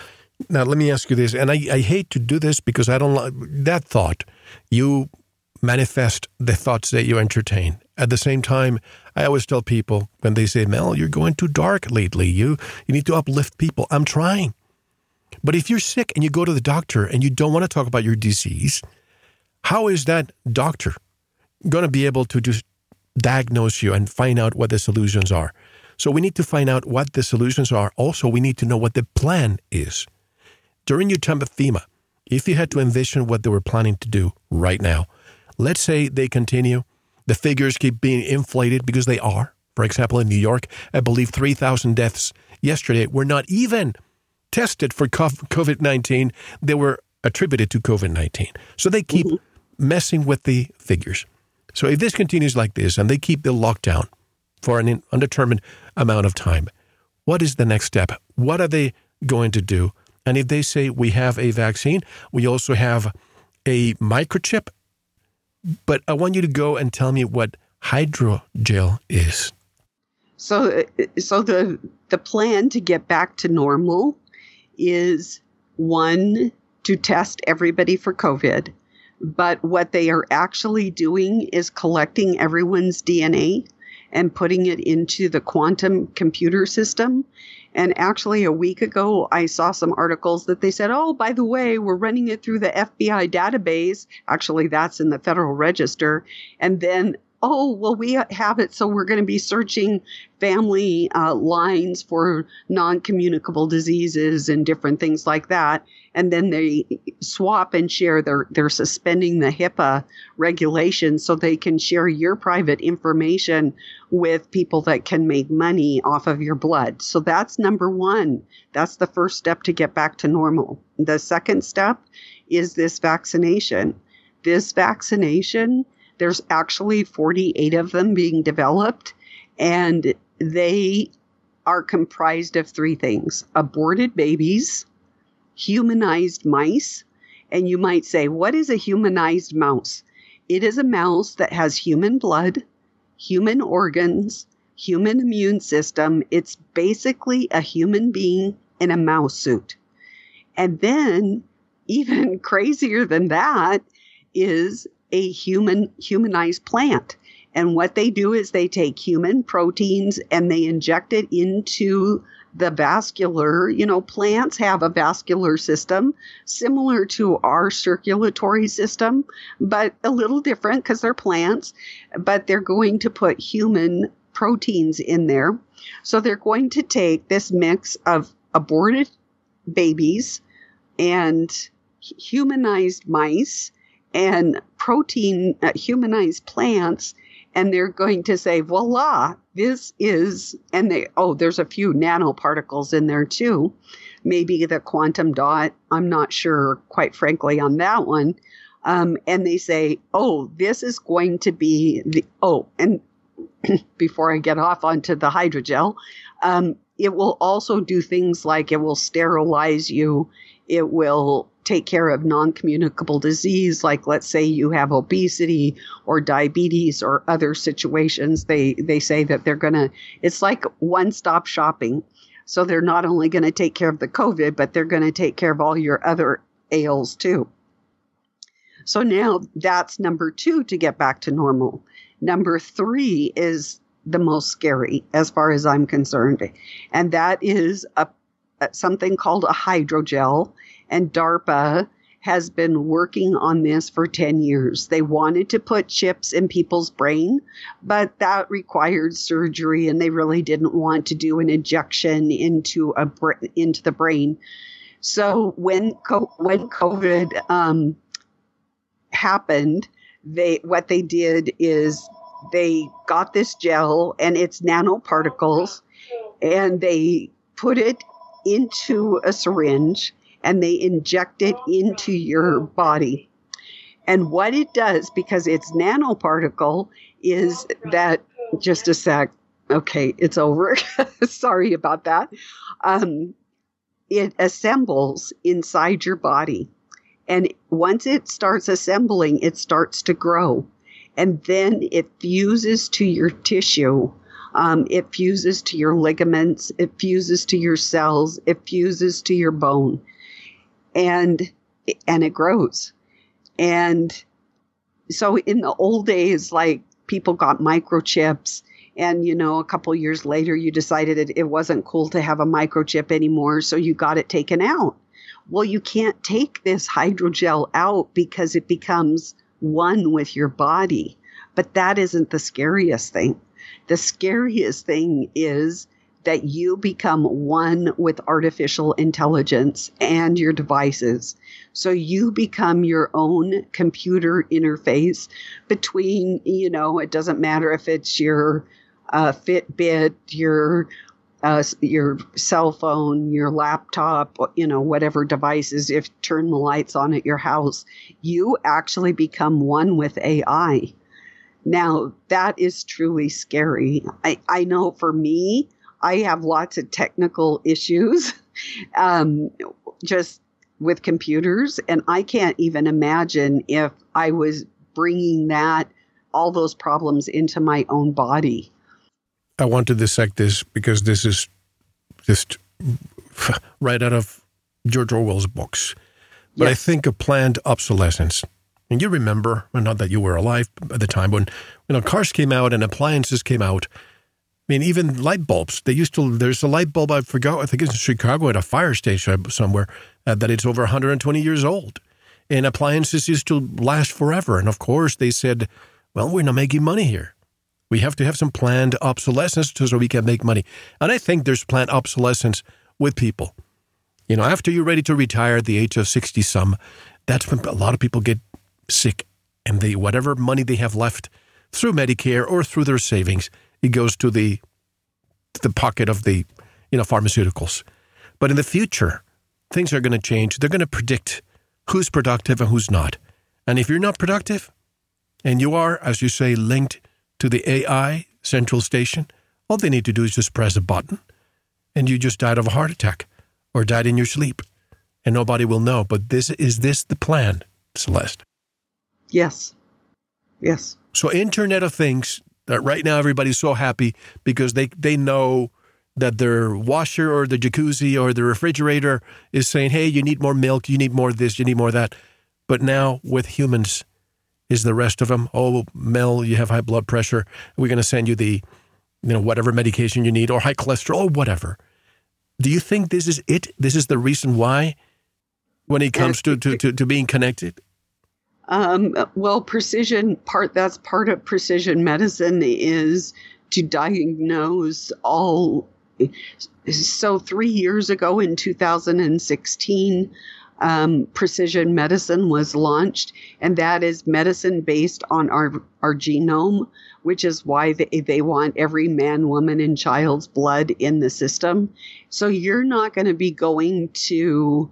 Now, let me ask you this, and I hate to do this because I don't like that thought. You manifest the thoughts that you entertain. At the same time, I always tell people when they say, Mel, you're going too dark lately. You need to uplift people. I'm trying. But if you're sick and you go to the doctor and you don't want to talk about your disease, how is that doctor going to be able to just diagnose you and find out what the solutions are? So we need to find out what the solutions are. Also, we need to know what the plan is. During your time at FEMA, if you had to envision what they were planning to do right now, let's say they continue, the figures keep being inflated because they are. For example, in New York, I believe 3,000 deaths yesterday were not even tested for COVID-19. They were attributed to COVID-19. So they keep messing with the figures. So if this continues like this and they keep the lockdown for an undetermined amount of time, what is the next step? What are they going to do? And if they say we have a vaccine, we also have a microchip, but I want you to go and tell me what hydrogel is. So the plan to get back to normal is, one, to test everybody for COVID. But what they are actually doing is collecting everyone's DNA and putting it into the quantum computer system. And actually, a week ago, I saw some articles that they said, oh, by the way, we're running it through the FBI database. Actually, that's in the Federal Register. And then, oh, well, we have it, so we're going to be searching family lines for non-communicable diseases and different things like that. And then they swap and share. They're suspending the HIPAA regulations so they can share your private information with people that can make money off of your blood. So that's number one. That's the first step to get back to normal. The second step is this vaccination. This vaccination, there's actually 48 of them being developed, and they are comprised of three things: aborted babies, humanized mice. And you might say, what is a humanized mouse? It is a mouse that has human blood, human organs, human immune system. It's basically a human being in a mouse suit. And then, even crazier than that, is a humanized plant. And what they do is they take human proteins and they inject it into the vascular. Plants have a vascular system similar to our circulatory system, but a little different because they're plants, but they're going to put human proteins in there. So they're going to take this mix of aborted babies and humanized mice and protein humanized plants, and they're going to say, voila, this is, and they, oh, there's a few nanoparticles in there too. Maybe the quantum dot, I'm not sure, quite frankly, on that one. And they say, oh, this is going to be the, oh, and before I get off onto the hydrogel, it will also do things like it will sterilize you. It will take care of non-communicable disease, like let's say you have obesity or diabetes or other situations. They say that they're going to, it's like one-stop shopping. So they're not only going to take care of the COVID, but they're going to take care of all your other ails too. So now that's number two, to get back to normal. Number three is the most scary as far as I'm concerned. And that is something called a hydrogel. And DARPA has been working on this for 10 years. They wanted to put chips in people's brain, but that required surgery, and they really didn't want to do an injection into the brain. So when COVID happened, what they did is they got this gel, and it's nanoparticles, and they put it into a syringe and they inject it into your body. And what it does, because it's nanoparticle, is that, just a sec. Okay, it's over. Sorry about that. It assembles inside your body. And once it starts assembling, it starts to grow. And then it fuses to your tissue. It fuses to your ligaments. It fuses to your cells. It fuses to your bone. And it grows. And so in the old days, like, people got microchips. And, you know, a couple years later, you decided it wasn't cool to have a microchip anymore. So you got it taken out. Well, you can't take this hydrogel out because it becomes one with your body. But that isn't the scariest thing. The scariest thing is that you become one with artificial intelligence and your devices. So you become your own computer interface between, you know, it doesn't matter if it's your Fitbit, your cell phone, your laptop, you know, whatever devices, if turn the lights on at your house, you actually become one with AI. Now, that is truly scary. I know for me, I have lots of technical issues just with computers, and I can't even imagine if I was bringing all those problems into my own body. I want to dissect this because this is just right out of George Orwell's books. But yes. I think of planned obsolescence. And you remember, well, not that you were alive at the time, when, you know, cars came out and appliances came out. I mean, even light bulbs. There's a light bulb, I forgot, I think it's in Chicago at a fire station somewhere, that it's over 120 years old. And appliances used to last forever. And of course, they said, well, we're not making money here. We have to have some planned obsolescence so we can make money. And I think there's planned obsolescence with people. You know, after you're ready to retire at the age of 60-some, that's when a lot of people get sick. And whatever money they have left through Medicare or through their savings, it goes to the pocket of the, you know, pharmaceuticals. But in the future, things are going to change. They're going to predict who's productive and who's not. And if you're not productive, and you are, as you say, linked to the AI central station, all they need to do is just press a button, and you just died of a heart attack or died in your sleep, and nobody will know. But is this the plan, Celeste? Yes. Yes. So Internet of Things, that right now everybody's so happy because they know that their washer or the jacuzzi or the refrigerator is saying, hey, you need more milk, you need more this, you need more that. But now with humans, is the rest of them, oh, Mel, you have high blood pressure. We're going to send you the, you know, whatever medication you need, or high cholesterol, or whatever. Do you think this is it? This is the reason why when it comes to being connected? Well, that's part of precision medicine, is to diagnose all So 3 years ago in 2016, precision medicine was launched, and that is medicine based on our genome, which is why they want every man, woman, and child's blood in the system. So you're not going to be going to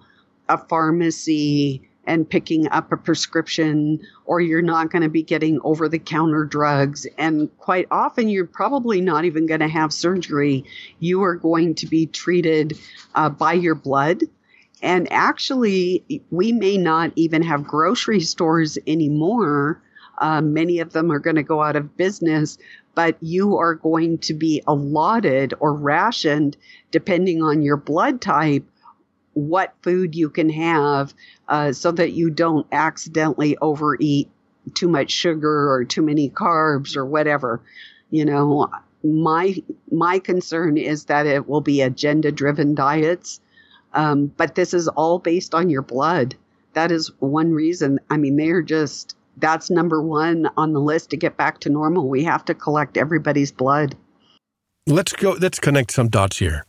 a pharmacy and picking up a prescription, or you're not going to be getting over-the-counter drugs. And quite often, you're probably not even going to have surgery. You are going to be treated by your blood. And actually, we may not even have grocery stores anymore. Many of them are going to go out of business, but you are going to be allotted or rationed, depending on your blood type, what food you can have, so that you don't accidentally overeat too much sugar or too many carbs or whatever. You know, my concern is that it will be agenda-driven diets, but this is all based on your blood. That is one reason. I mean, that's number one on the list to get back to normal. We have to collect everybody's blood. Let's connect some dots here.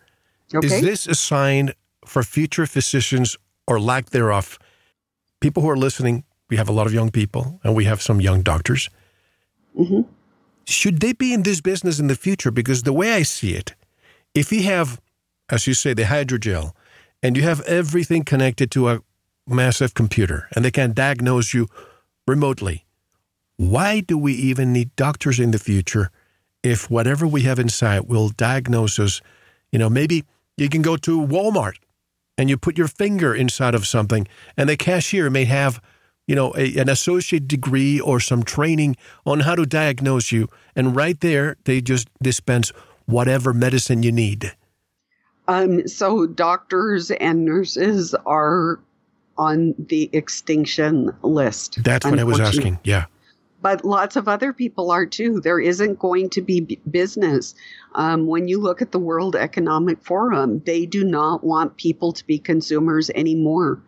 Okay. Is this a sign for future physicians, or lack thereof? People who are listening, we have a lot of young people, and we have some young doctors. Mm-hmm. Should they be in this business in the future? Because the way I see it, if you have, as you say, the hydrogel, and you have everything connected to a massive computer, and they can diagnose you remotely, why do we even need doctors in the future if whatever we have inside will diagnose us? You know, maybe you can go to Walmart and you put your finger inside of something, and the cashier may have, you know, an associate degree or some training on how to diagnose you. And right there, they just dispense whatever medicine you need. So doctors and nurses are on the extinction list. That's what I was asking. Yeah. But lots of other people are too. There isn't going to be business. When you look at the World Economic Forum, they do not want people to be consumers anymore.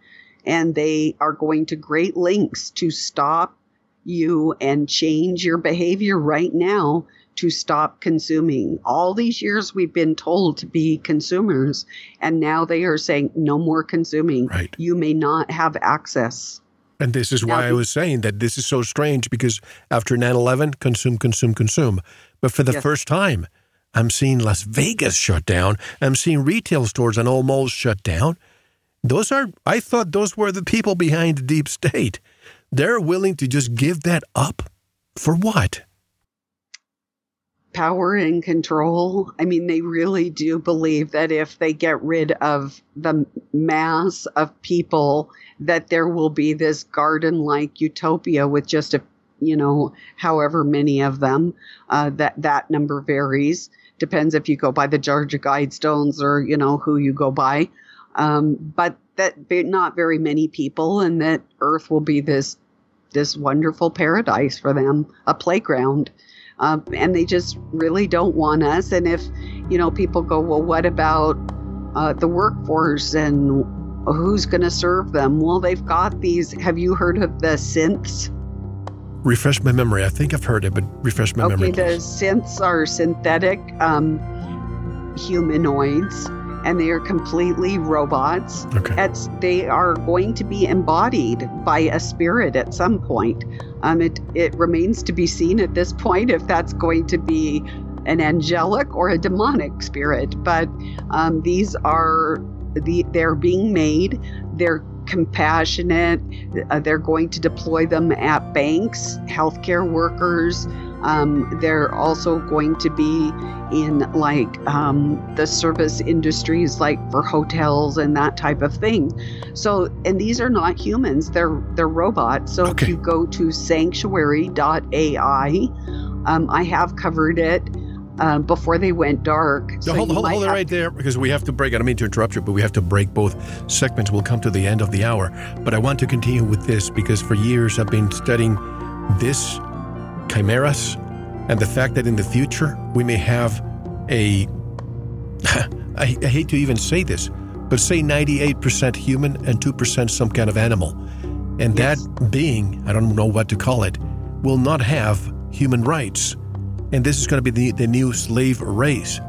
And they are going to great lengths to stop you and change your behavior right now to stop consuming. All these years we've been told to be consumers, and now they are saying no more consuming. Right. You may not have access. And this is why I was saying that this is so strange, because after 9/11, consume. But for the first time, I'm seeing Las Vegas shut down. I'm seeing retail stores and all malls shut down. I thought those were the people behind the deep state. They're willing to just give that up for what? Power and control. I mean, they really do believe that if they get rid of the mass of people, that there will be this garden-like utopia with just however many of them. That number varies. Depends if you go by the Georgia Guidestones or, you know, who you go by. But that not very many people, and that Earth will be this wonderful paradise for them, a playground. And they just really don't want us. And if, you know, people go, well, what about the workforce and who's going to serve them? Well, they've got these. Have you heard of the synths? Refresh my memory. I think I've heard it, but refresh my memory. Okay, the synths are synthetic humanoids, and they are completely robots. Okay. They are going to be embodied by a spirit at some point. It remains to be seen at this point if that's going to be an angelic or a demonic spirit. But these are, they're being made, they're compassionate, they're going to deploy them at banks, healthcare workers. They're also going to be in the service industries, like for hotels and that type of thing. So, and these are not humans, they're robots. So okay. If you go to Sanctuary.ai, I have covered it before they went dark. So hold it right there, because we have to break. I don't mean to interrupt you, but we have to break both segments. We'll come to the end of the hour. But I want to continue with this, because for years I've been studying this chimeras, and the fact that in the future we may have I hate to even say this, but say 98% human and 2% some kind of animal. And that being, I don't know what to call it, will not have human rights. And this is going to be the new slave race.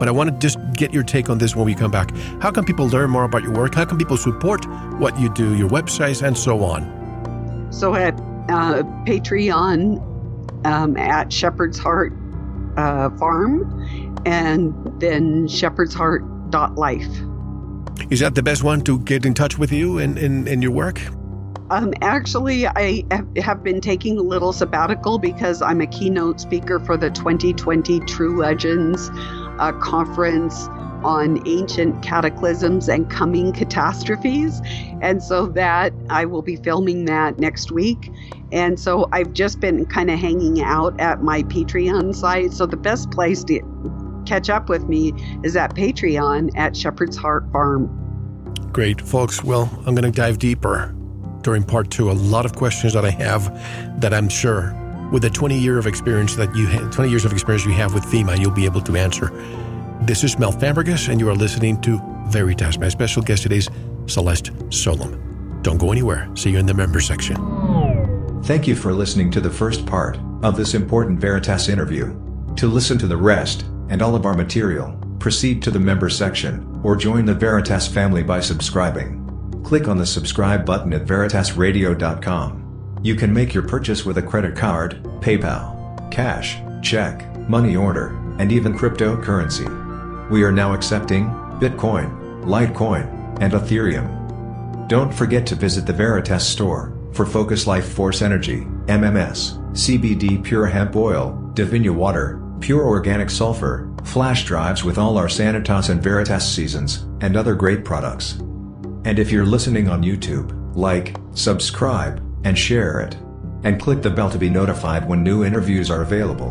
But I want to just get your take on this when we come back. How can people learn more about your work? How can people support what you do, your websites, and so on? So at Patreon, at Shepherd's Heart Farm, and then shepherdsheart.life. Is that the best one to get in touch with you and your work? Actually, I have been taking a little sabbatical because I'm a keynote speaker for the 2020 True Legends Conference on ancient cataclysms and coming catastrophes. And so that I will be filming that next week. And so I've just been kind of hanging out at my Patreon site. So the best place to catch up with me is at Patreon at Shepherd's Heart Farm. Great, folks. Well, I'm going to dive deeper during part two. A lot of questions that I have that I'm sure with the 20 years of experience you have with FEMA, you'll be able to answer. This is Mel Fabregas, and you are listening to Veritas. My special guest today is Celeste Solum. Don't go anywhere. See you in the member section. Thank you for listening to the first part of this important Veritas interview. To listen to the rest and all of our material, proceed to the member section or join the Veritas family by subscribing. Click on the subscribe button at VeritasRadio.com. You can make your purchase with a credit card, PayPal, cash, check, money order, and even cryptocurrency. We are now accepting Bitcoin, Litecoin, and Ethereum. Don't forget to visit the Veritas store for Focus Life Force Energy, MMS, CBD Pure Hemp Oil, Divinia Water, Pure Organic Sulfur, flash drives with all our Sanitas and Veritas seasons, and other great products. And if you're listening on YouTube, like, subscribe, and share it. And click the bell to be notified when new interviews are available.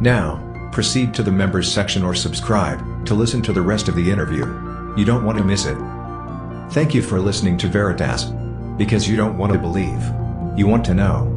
Now, proceed to the members section or subscribe to listen to the rest of the interview. You don't want to miss it. Thank you for listening to Veritas. Because you don't want to believe. You want to know.